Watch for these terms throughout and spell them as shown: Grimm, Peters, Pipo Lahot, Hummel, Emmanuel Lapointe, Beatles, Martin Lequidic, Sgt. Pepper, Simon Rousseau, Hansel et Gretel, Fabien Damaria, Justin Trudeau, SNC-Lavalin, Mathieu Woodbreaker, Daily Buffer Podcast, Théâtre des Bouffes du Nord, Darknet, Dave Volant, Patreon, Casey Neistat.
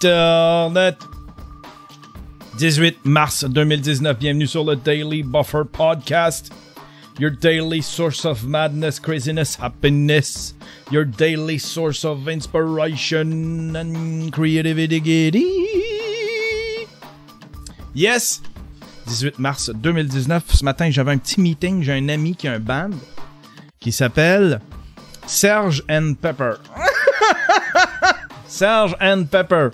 Internet. 18 mars 2019, bienvenue sur le Daily Buffer Podcast. Your daily source of madness, craziness, happiness. Your daily source of inspiration and creativity. Yes! 18 mars 2019. Ce matin, j'avais un petit meeting. J'ai un ami qui a un band qui s'appelle Sgt. Pepper. Sgt. Pepper.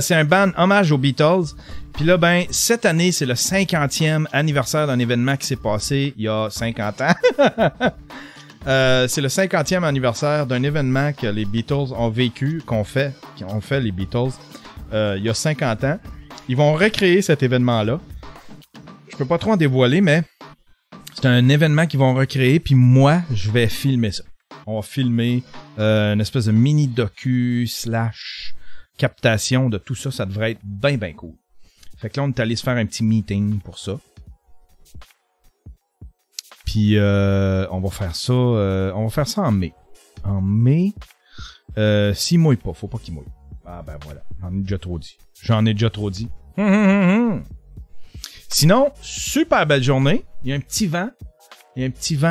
C'est un band hommage aux Beatles. Puis là, ben, cette année, c'est le 50e anniversaire d'un événement qui s'est passé il y a 50 ans. C'est le 50e anniversaire d'un événement que les Beatles ont vécu, qu'ont fait les Beatles il y a 50 ans. Ils vont recréer cet événement-là. Je peux pas trop en dévoiler, mais c'est un événement qu'ils vont recréer, puis moi, je vais filmer ça. On va filmer une espèce de mini-docu / captation de tout ça. Ça devrait être bien, bien cool. Fait que là, on est allé se faire un petit meeting pour ça. Puis, on va faire ça en mai. En mai, s'il mouille pas, faut pas qu'il mouille. Ah ben voilà, j'en ai déjà trop dit. Sinon, super belle journée. Il y a un petit vent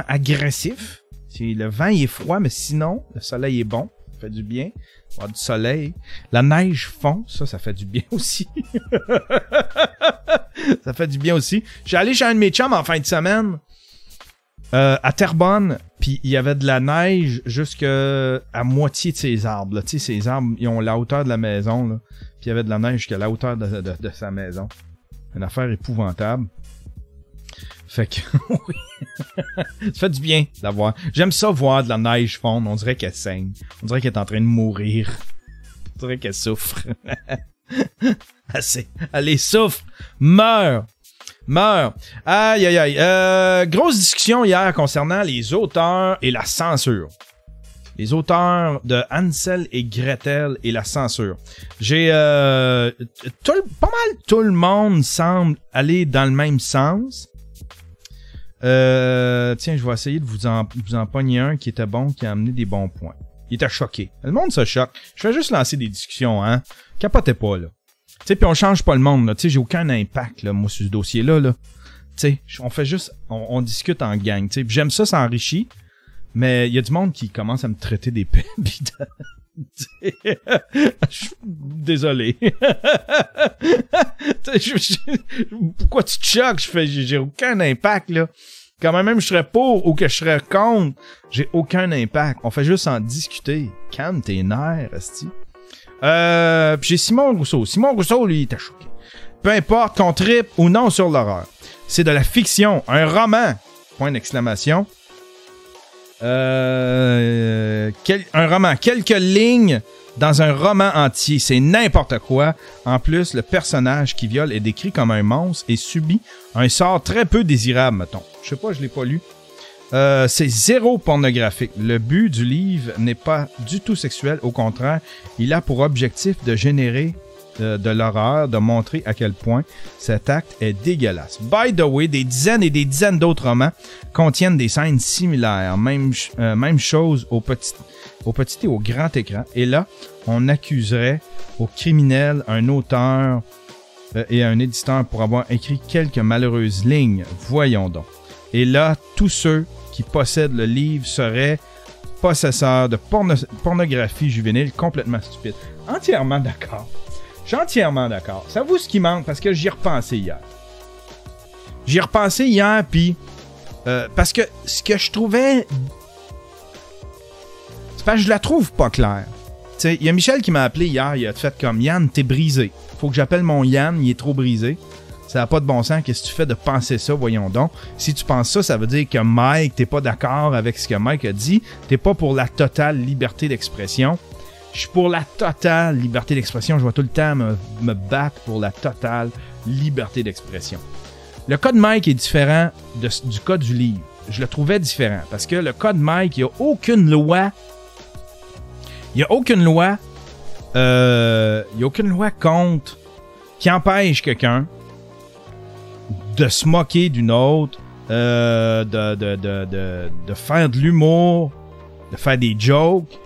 agressif. Le vent, il est froid, mais sinon, le soleil est bon. Fait du bien, avoir du soleil, la neige fond, ça fait du bien aussi. Ça fait du bien aussi. J'ai allé chez un de mes chums en fin de semaine à Terrebonne, puis il y avait de la neige jusqu'à moitié de ses arbres là. Tu sais, ses arbres, ils ont la hauteur de la maison là, puis il y avait de la neige jusqu'à la hauteur de sa maison. Une affaire épouvantable. Fait que, oui, ça fait du bien de la voir. J'aime ça voir de la neige fondre. On dirait qu'elle saigne. On dirait qu'elle est en train de mourir. On dirait qu'elle souffre. Allez, souffre. Meurs. Aïe, aïe, aïe. Grosse discussion hier concernant les auteurs et la censure. Les auteurs de Hansel et Gretel et la censure. Pas mal tout le monde semble aller dans le même sens. Tiens, je vais essayer de vous en pogner un qui était bon, qui a amené des bons points. Il était choqué. Le monde se choque. Je vais juste lancer des discussions, hein. Capotez pas, là. Tu sais, puis on change pas le monde, là. Tu sais, j'ai aucun impact, là, moi, sur ce dossier-là, là. Tu sais, on fait juste... On discute en gang, tu sais. J'aime ça, ça enrichit. Mais il y a du monde qui commence à me traiter des pépes. Désolé. Pourquoi tu te choques? J'ai aucun impact, là. Quand même, je serais pour ou que je serais contre, j'ai aucun impact. On fait juste en discuter. Calme tes nerfs, asti. Puis j'ai Simon Rousseau. Simon Rousseau, lui, il était choqué. Peu importe qu'on tripe ou non sur l'horreur. C'est de la fiction, un roman. Point d'exclamation. Un roman. Quelques lignes dans un roman entier. C'est n'importe quoi. En plus, le personnage qui viole est décrit comme un monstre et subit un sort très peu désirable, mettons. Je sais pas, je l'ai pas lu. C'est zéro pornographique. Le but du livre n'est pas du tout sexuel. Au contraire, il a pour objectif de générer de l'horreur, de montrer à quel point cet acte est dégueulasse. By the way, des dizaines et des dizaines d'autres romans contiennent des scènes similaires. Même chose au petit et au grand écran. Et là, on accuserait au criminel un auteur et un éditeur pour avoir écrit quelques malheureuses lignes. Voyons donc. Et là, tous ceux qui possèdent le livre seraient possesseurs de pornographie juvénile complètement stupide. Entièrement d'accord. Je suis entièrement d'accord. Savez-vous ce qui manque? Parce que j'y ai repensé hier. Puis... parce que ce que je trouvais... C'est parce que je la trouve pas claire. Il y a Michel qui m'a appelé hier. Il a fait comme « Yann, t'es brisé. Faut que j'appelle mon Yann, il est trop brisé. Ça n'a pas de bon sens. Qu'est-ce que tu fais de penser ça? Voyons donc. Si tu penses ça, ça veut dire que Mike, t'es pas d'accord avec ce que Mike a dit. T'es pas pour la totale liberté d'expression. » Je suis pour la totale liberté d'expression. Je vais tout le temps me battre pour la totale liberté d'expression. Le cas de Mike est différent du cas du livre. Je le trouvais différent parce que le cas de Mike, il n'y a aucune loi. Il n'y a aucune loi contre qui empêche quelqu'un de se moquer d'une autre, de faire de l'humour, de faire des jokes.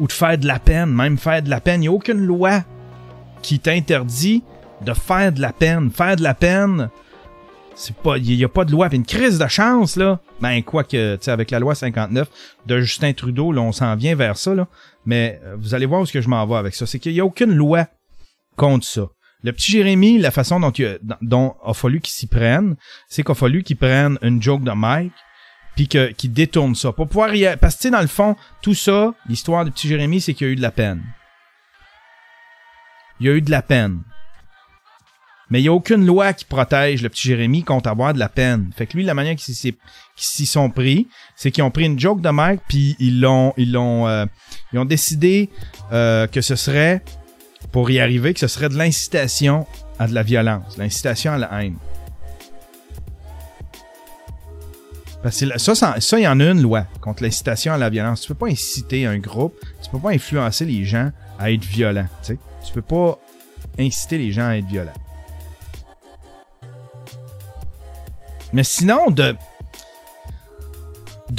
Ou de faire de la peine, même faire de la peine. Il n'y a aucune loi qui t'interdit de faire de la peine. Faire de la peine, c'est pas, il n'y a pas de loi. Puis une crise de chance, là. Ben, quoi que, tu sais, avec la loi 59 de Justin Trudeau, là, on s'en vient vers ça, là. Mais vous allez voir où est-ce que je m'en vais avec ça. C'est qu'il n'y a aucune loi contre ça. Le petit Jérémy, la façon dont a fallu qu'il s'y prenne, c'est qu'il a fallu qu'il prenne une joke de Mike, puis qu'il détourne ça. Pour pouvoir y aller. Parce que, tu sais, dans le fond, tout ça, l'histoire du petit Jérémy, c'est qu'il y a eu de la peine. Il y a eu de la peine. Mais il n'y a aucune loi qui protège le petit Jérémy contre avoir de la peine. Fait que lui, la manière qu'ils s'y sont pris, c'est qu'ils ont pris une joke de Mike, puis ils ont décidé que ce serait, pour y arriver, que ce serait de l'incitation à de la violence, l'incitation à la haine. Parce que ça, il y en a une loi contre l'incitation à la violence. Tu peux pas inciter un groupe, tu peux pas influencer les gens à être violents. T'sais. Tu peux pas inciter les gens à être violents. Mais sinon, de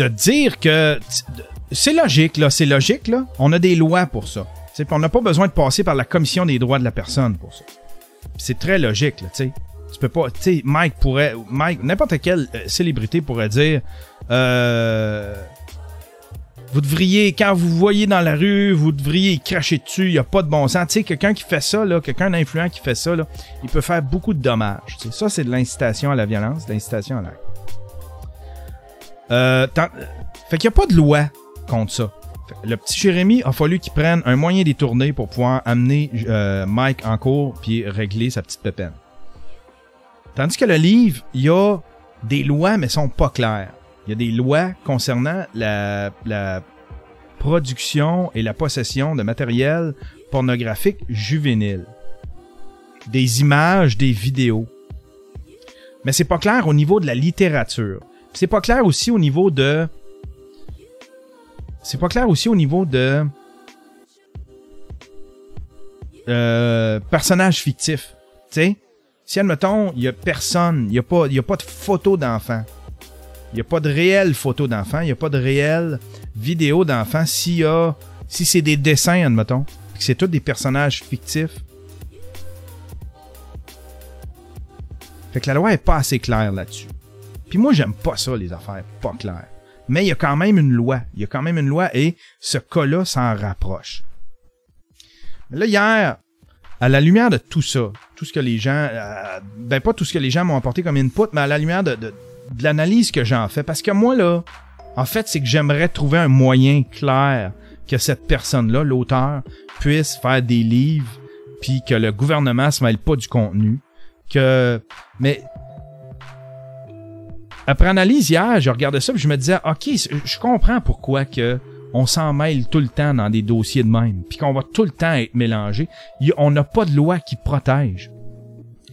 dire que... C'est logique, là. On a des lois pour ça. Puis on n'a pas besoin de passer par la Commission des droits de la personne pour ça. Pis c'est très logique, là, tu sais. Tu peux pas... Tu sais, Mike, n'importe quelle célébrité pourrait dire... vous devriez, quand vous voyez dans la rue, vous devriez cracher dessus, il n'y a pas de bon sens. Tu sais, quelqu'un qui fait ça, là, quelqu'un d'influent qui fait ça, là, il peut faire beaucoup de dommages. T'sais. Ça, c'est de l'incitation à la violence, de l'incitation à l'air. Fait qu'il n'y a pas de loi contre ça. Le petit Jérémy, a fallu qu'il prenne un moyen détourné pour pouvoir amener Mike en cours puis régler sa petite pépène. Tandis que le livre, il y a des lois, mais sont pas claires. Il y a des lois concernant la production et la possession de matériel pornographique juvénile. Des images, des vidéos. Mais c'est pas clair au niveau de la littérature. C'est pas clair aussi au niveau de... personnages fictifs. Tu sais, si admettons, il n'y a personne, il n'y a pas de photo d'enfant. Il n'y a pas de réelle photo d'enfant, il n'y a pas de réelle vidéo d'enfant. Si c'est des dessins, admettons, que c'est tous des personnages fictifs. Fait que la loi n'est pas assez claire là-dessus. Puis moi, j'aime pas ça, les affaires pas claires. Mais il y a quand même une loi. Il y a quand même une loi et ce cas-là s'en rapproche. Là, hier, à la lumière de tout ça, tout ce que les gens... ben, pas tout ce que les gens m'ont apporté comme input, mais à la lumière de l'analyse que j'en fais. Parce que moi, là, en fait, c'est que j'aimerais trouver un moyen clair que cette personne-là, l'auteur, puisse faire des livres puis que le gouvernement se mêle pas du contenu. Mais... après analyse, hier, je regardais ça et je me disais, OK, je comprends pourquoi que on s'en mêle tout le temps dans des dossiers de même, puis qu'on va tout le temps être mélangé. On n'a pas de loi qui protège.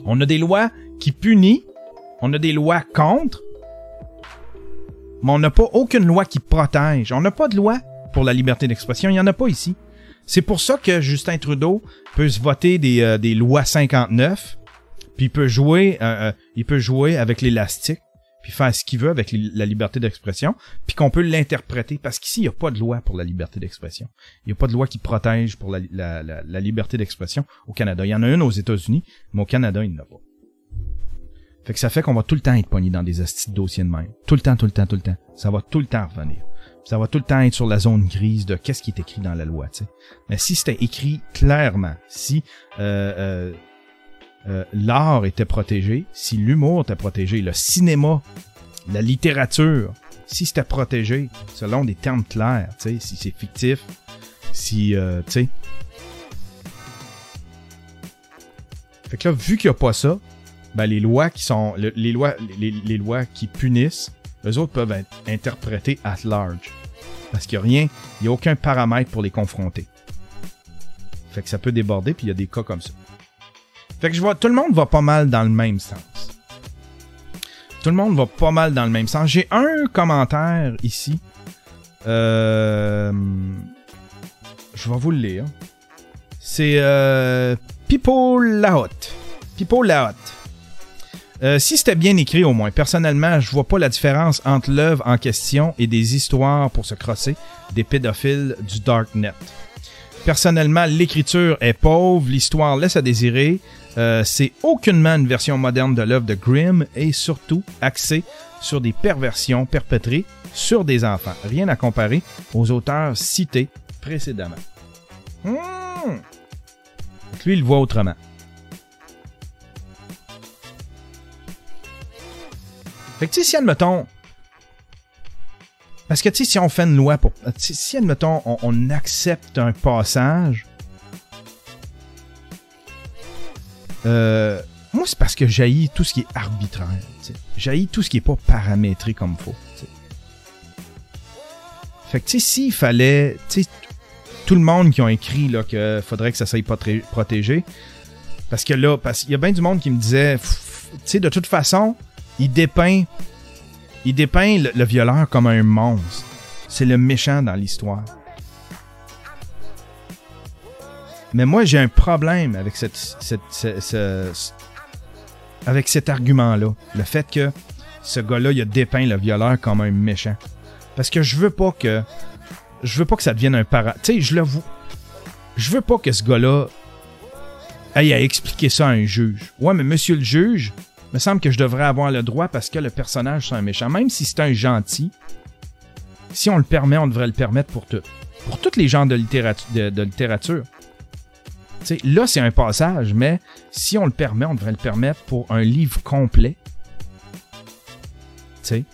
On a des lois qui punit, on a des lois contre, mais on n'a pas aucune loi qui protège. On n'a pas de loi pour la liberté d'expression, il n'y en a pas ici. C'est pour ça que Justin Trudeau peut se voter des lois 59, puis il peut jouer avec l'élastique, puis faire ce qu'il veut avec la liberté d'expression, puis qu'on peut l'interpréter. Parce qu'ici, il n'y a pas de loi pour la liberté d'expression. Il n'y a pas de loi qui protège pour la liberté d'expression au Canada. Il y en a une aux États-Unis, mais au Canada, il n'y en a pas. Fait que ça fait qu'on va tout le temps être pogné dans des astis de dossiers de même. Tout le temps. Ça va tout le temps revenir. Ça va tout le temps être sur la zone grise de qu'est-ce qui est écrit dans la loi, tu sais. Mais si c'était écrit clairement, si... l'art était protégé, si l'humour était protégé, le cinéma, la littérature, si c'était protégé selon des termes clairs, tu sais, si c'est fictif, si, tu sais. Fait que là, vu qu'il n'y a pas ça, ben les lois qui punissent, eux autres peuvent être interprétées at large, parce qu'il n'y a rien, il n'y a aucun paramètre pour les confronter. Fait que ça peut déborder, puis il y a des cas comme ça. Fait que tout le monde va pas mal dans le même sens. J'ai un commentaire ici. Je vais vous le lire. C'est Pipo Lahot. Si c'était bien écrit au moins, personnellement, je vois pas la différence entre l'œuvre en question et des histoires pour se crosser des pédophiles du Darknet. Personnellement, l'écriture est pauvre, l'histoire laisse à désirer. C'est aucunement une version moderne de l'œuvre de Grimm et surtout axée sur des perversions perpétrées sur des enfants. Rien à comparer aux auteurs cités précédemment. Donc lui, il le voit autrement. Fait que tu sais, si admettons... Parce que tu sais, si on fait une loi pour... Si admettons, on accepte un passage... moi, c'est parce que j'haïs tout ce qui est arbitraire. T'sais. J'haïs tout ce qui n'est pas paramétré comme il faut. T'sais. Fait que, tu sais, s'il fallait... Tu sais, tout le monde qui a écrit là, que faudrait que ça soit protégé. Parce que là, parce qu'il y a bien du monde qui me disait... Tu sais, de toute façon, il dépeint le violeur comme un monstre. C'est le méchant dans l'histoire. Mais moi, j'ai un problème avec avec cet argument-là. Le fait que ce gars-là, il a dépeint le violeur comme un méchant. Parce que je veux pas que ça devienne un parent. Tu sais, je l'avoue. Je veux pas que ce gars-là aille à expliquer ça à un juge. Ouais, mais monsieur le juge, il me semble que je devrais avoir le droit parce que le personnage, c'est un méchant. Même si c'est un gentil, si on le permet, on devrait le permettre pour tout. Pour tous les genres de littérature. T'sais, là, c'est un passage, mais si on le permet, on devrait le permettre pour un livre complet. T'sais.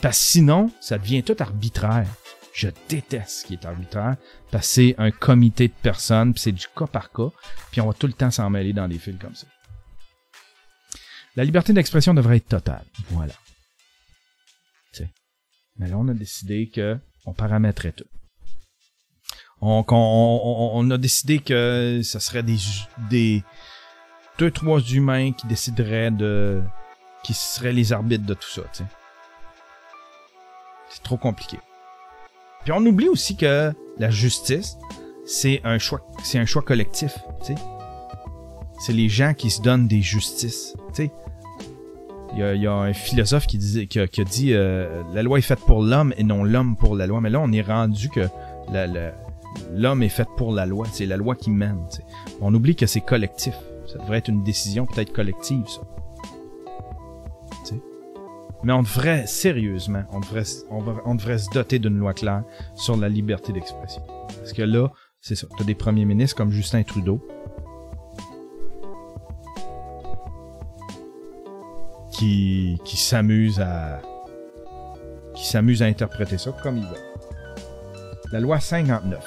Parce que sinon, ça devient tout arbitraire. Je déteste ce qui est arbitraire. Parce que c'est un comité de personnes, puis c'est du cas par cas, puis on va tout le temps s'en mêler dans des fils comme ça. La liberté d'expression devrait être totale. Voilà. T'sais. Mais là, on a décidé qu'on paramétrait tout. On a décidé que ce serait des 2-3 humains qui décideraient qui seraient les arbitres de tout ça, tu sais. C'est trop compliqué. Puis on oublie aussi que la justice, c'est un choix collectif, tu sais. C'est les gens qui se donnent des justices, tu sais. Il y a un philosophe qui a dit la loi est faite pour l'homme et non l'homme pour la loi. Mais là, on est rendu que l'homme est fait pour la loi, c'est la loi qui mène. T'sais. On oublie que c'est collectif. Ça devrait être une décision peut-être collective, ça. T'sais. Mais on devrait, sérieusement, on devrait se doter d'une loi claire sur la liberté d'expression. Parce que là, c'est ça. T'as des premiers ministres comme Justin Trudeau qui s'amusent à interpréter ça comme ils veulent. La loi 59.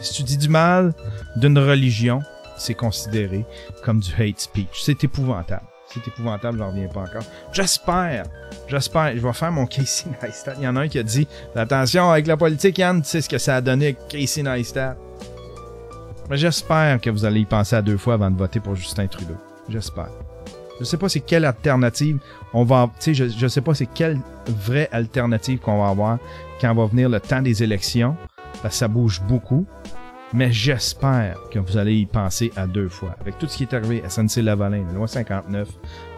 Si tu dis du mal d'une religion, c'est considéré comme du hate speech. C'est épouvantable. C'est épouvantable, j'en reviens pas encore. J'espère. Je vais faire mon Casey Neistat. Il y en a un qui a dit « Attention, avec la politique, Yann, tu sais ce que ça a donné avec Casey Neistat. » Mais j'espère que vous allez y penser à 2 fois avant de voter pour Justin Trudeau. J'espère. Je sais pas c'est quelle alternative on va... Tu sais, je sais pas c'est quelle vraie alternative qu'on va avoir quand va venir le temps des élections. Parce que ça bouge beaucoup, mais j'espère que vous allez y penser à 2 fois. Avec tout ce qui est arrivé à SNC-Lavalin, la loi 59,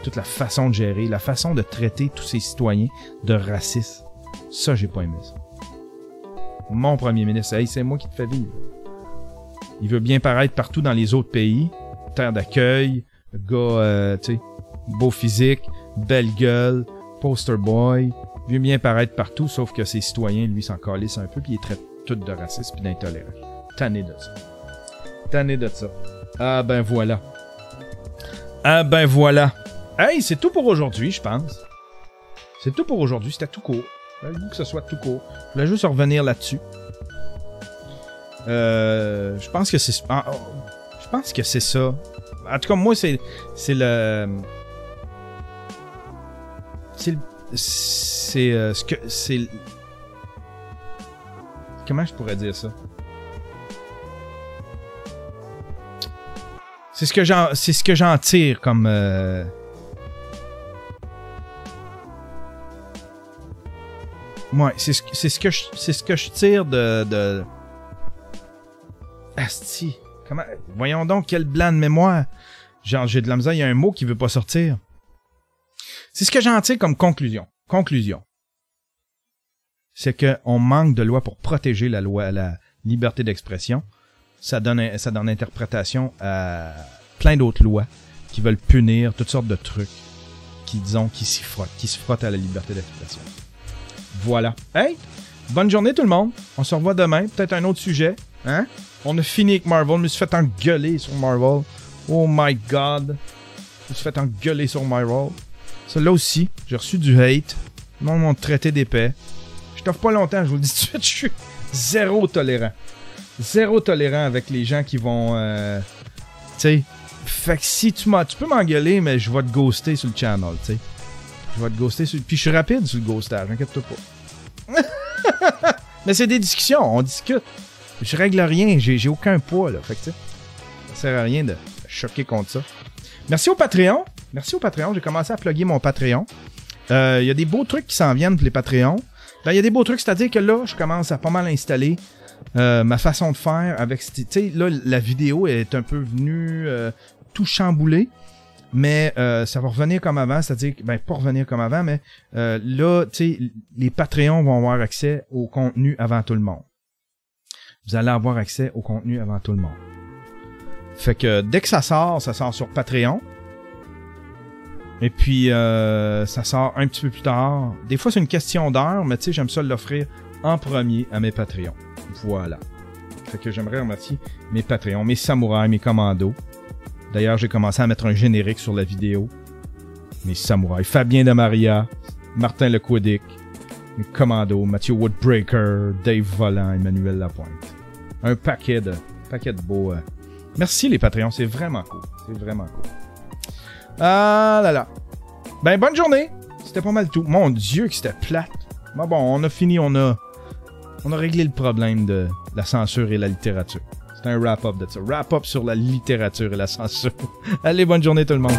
toute la façon de gérer, la façon de traiter tous ces citoyens de racisme, ça, j'ai pas aimé ça. Mon premier ministre, hey, c'est moi qui te fais vivre. Il veut bien paraître partout dans les autres pays, terre d'accueil, gars, tu sais, beau physique, belle gueule, poster boy, il veut bien paraître partout, sauf que ses citoyens, lui, s'en calissent un peu, puis il est très tout de racisme et d'intolérance. Tanné de ça. Ah ben voilà. Hey, c'est tout pour aujourd'hui, je pense. C'est tout pour aujourd'hui. C'était tout court. J'avais le goût que ce soit tout court. Je voulais juste revenir là-dessus. Je pense que c'est... je pense que c'est ça. En tout cas, moi, Comment je pourrais dire ça? C'est ce que j'en tire comme... Ouais, c'est ce que je tire de... Asti, comment... Voyons donc quel blanc de mémoire. Genre, j'ai de la misère, il y a un mot qui veut pas sortir. C'est ce que j'en tire comme conclusion. Conclusion. C'est qu'on manque de loi pour protéger la loi, la, liberté d'expression, ça donne interprétation à plein d'autres lois qui veulent punir toutes sortes de trucs qui se frottent à la liberté d'expression. Voilà. Hey! Bonne journée tout le monde. On se revoit demain. Peut-être un autre sujet. Hein? On a fini avec Marvel. Je me suis fait engueuler sur Marvel. Oh my God. Je me suis fait engueuler sur Marvel. Ça, là aussi, j'ai reçu du hate. Non, m'ont traité d'épais. Je t'offre pas longtemps, je vous le dis tout de suite. Je suis zéro tolérant. Zéro tolérant avec les gens qui vont... tu sais... Fait que si tu peux m'engueuler, mais je vais te ghoster sur le channel, tu sais. Je vais te ghoster sur... Puis je suis rapide sur le ghostage, inquiète-toi pas. Mais c'est des discussions, on discute. Je règle rien, j'ai aucun poids, là. Fait que tu sais, ça sert à rien de choquer contre ça. Merci au Patreon. Merci au Patreon, j'ai commencé à plugger mon Patreon. Il y a des beaux trucs qui s'en viennent pour les Patreons. Ben, il y a des beaux trucs, c'est-à-dire que là, je commence à pas mal installer... ma façon de faire avec, tu sais, là la vidéo est un peu venue tout chamboulée, mais ça va revenir comme avant, c'est-à-dire ben pas revenir comme avant, mais là tu sais les Patreons vont avoir accès au contenu avant tout le monde. Vous allez avoir accès au contenu avant tout le monde. Fait que dès que ça sort sur Patreon. Et puis ça sort un petit peu plus tard. Des fois c'est une question d'heure, mais tu sais j'aime ça l'offrir en premier à mes Patreons. Voilà. Fait que j'aimerais remercier mes Patreons, mes samouraïs, mes commandos. D'ailleurs, j'ai commencé à mettre un générique sur la vidéo. Mes samouraïs. Fabien Damaria, Martin Lequidic, mes commandos, Mathieu Woodbreaker, Dave Volant, Emmanuel Lapointe. Un paquet de beaux... Merci les Patreons, c'est vraiment cool. C'est vraiment cool. Ah là là. Ben, bonne journée. C'était pas mal tout. Mon Dieu que c'était plate. Mais bon, on a fini, on a réglé le problème de la censure et la littérature. C'est un wrap-up de ça. Wrap-up sur la littérature et la censure. Allez, bonne journée tout le monde.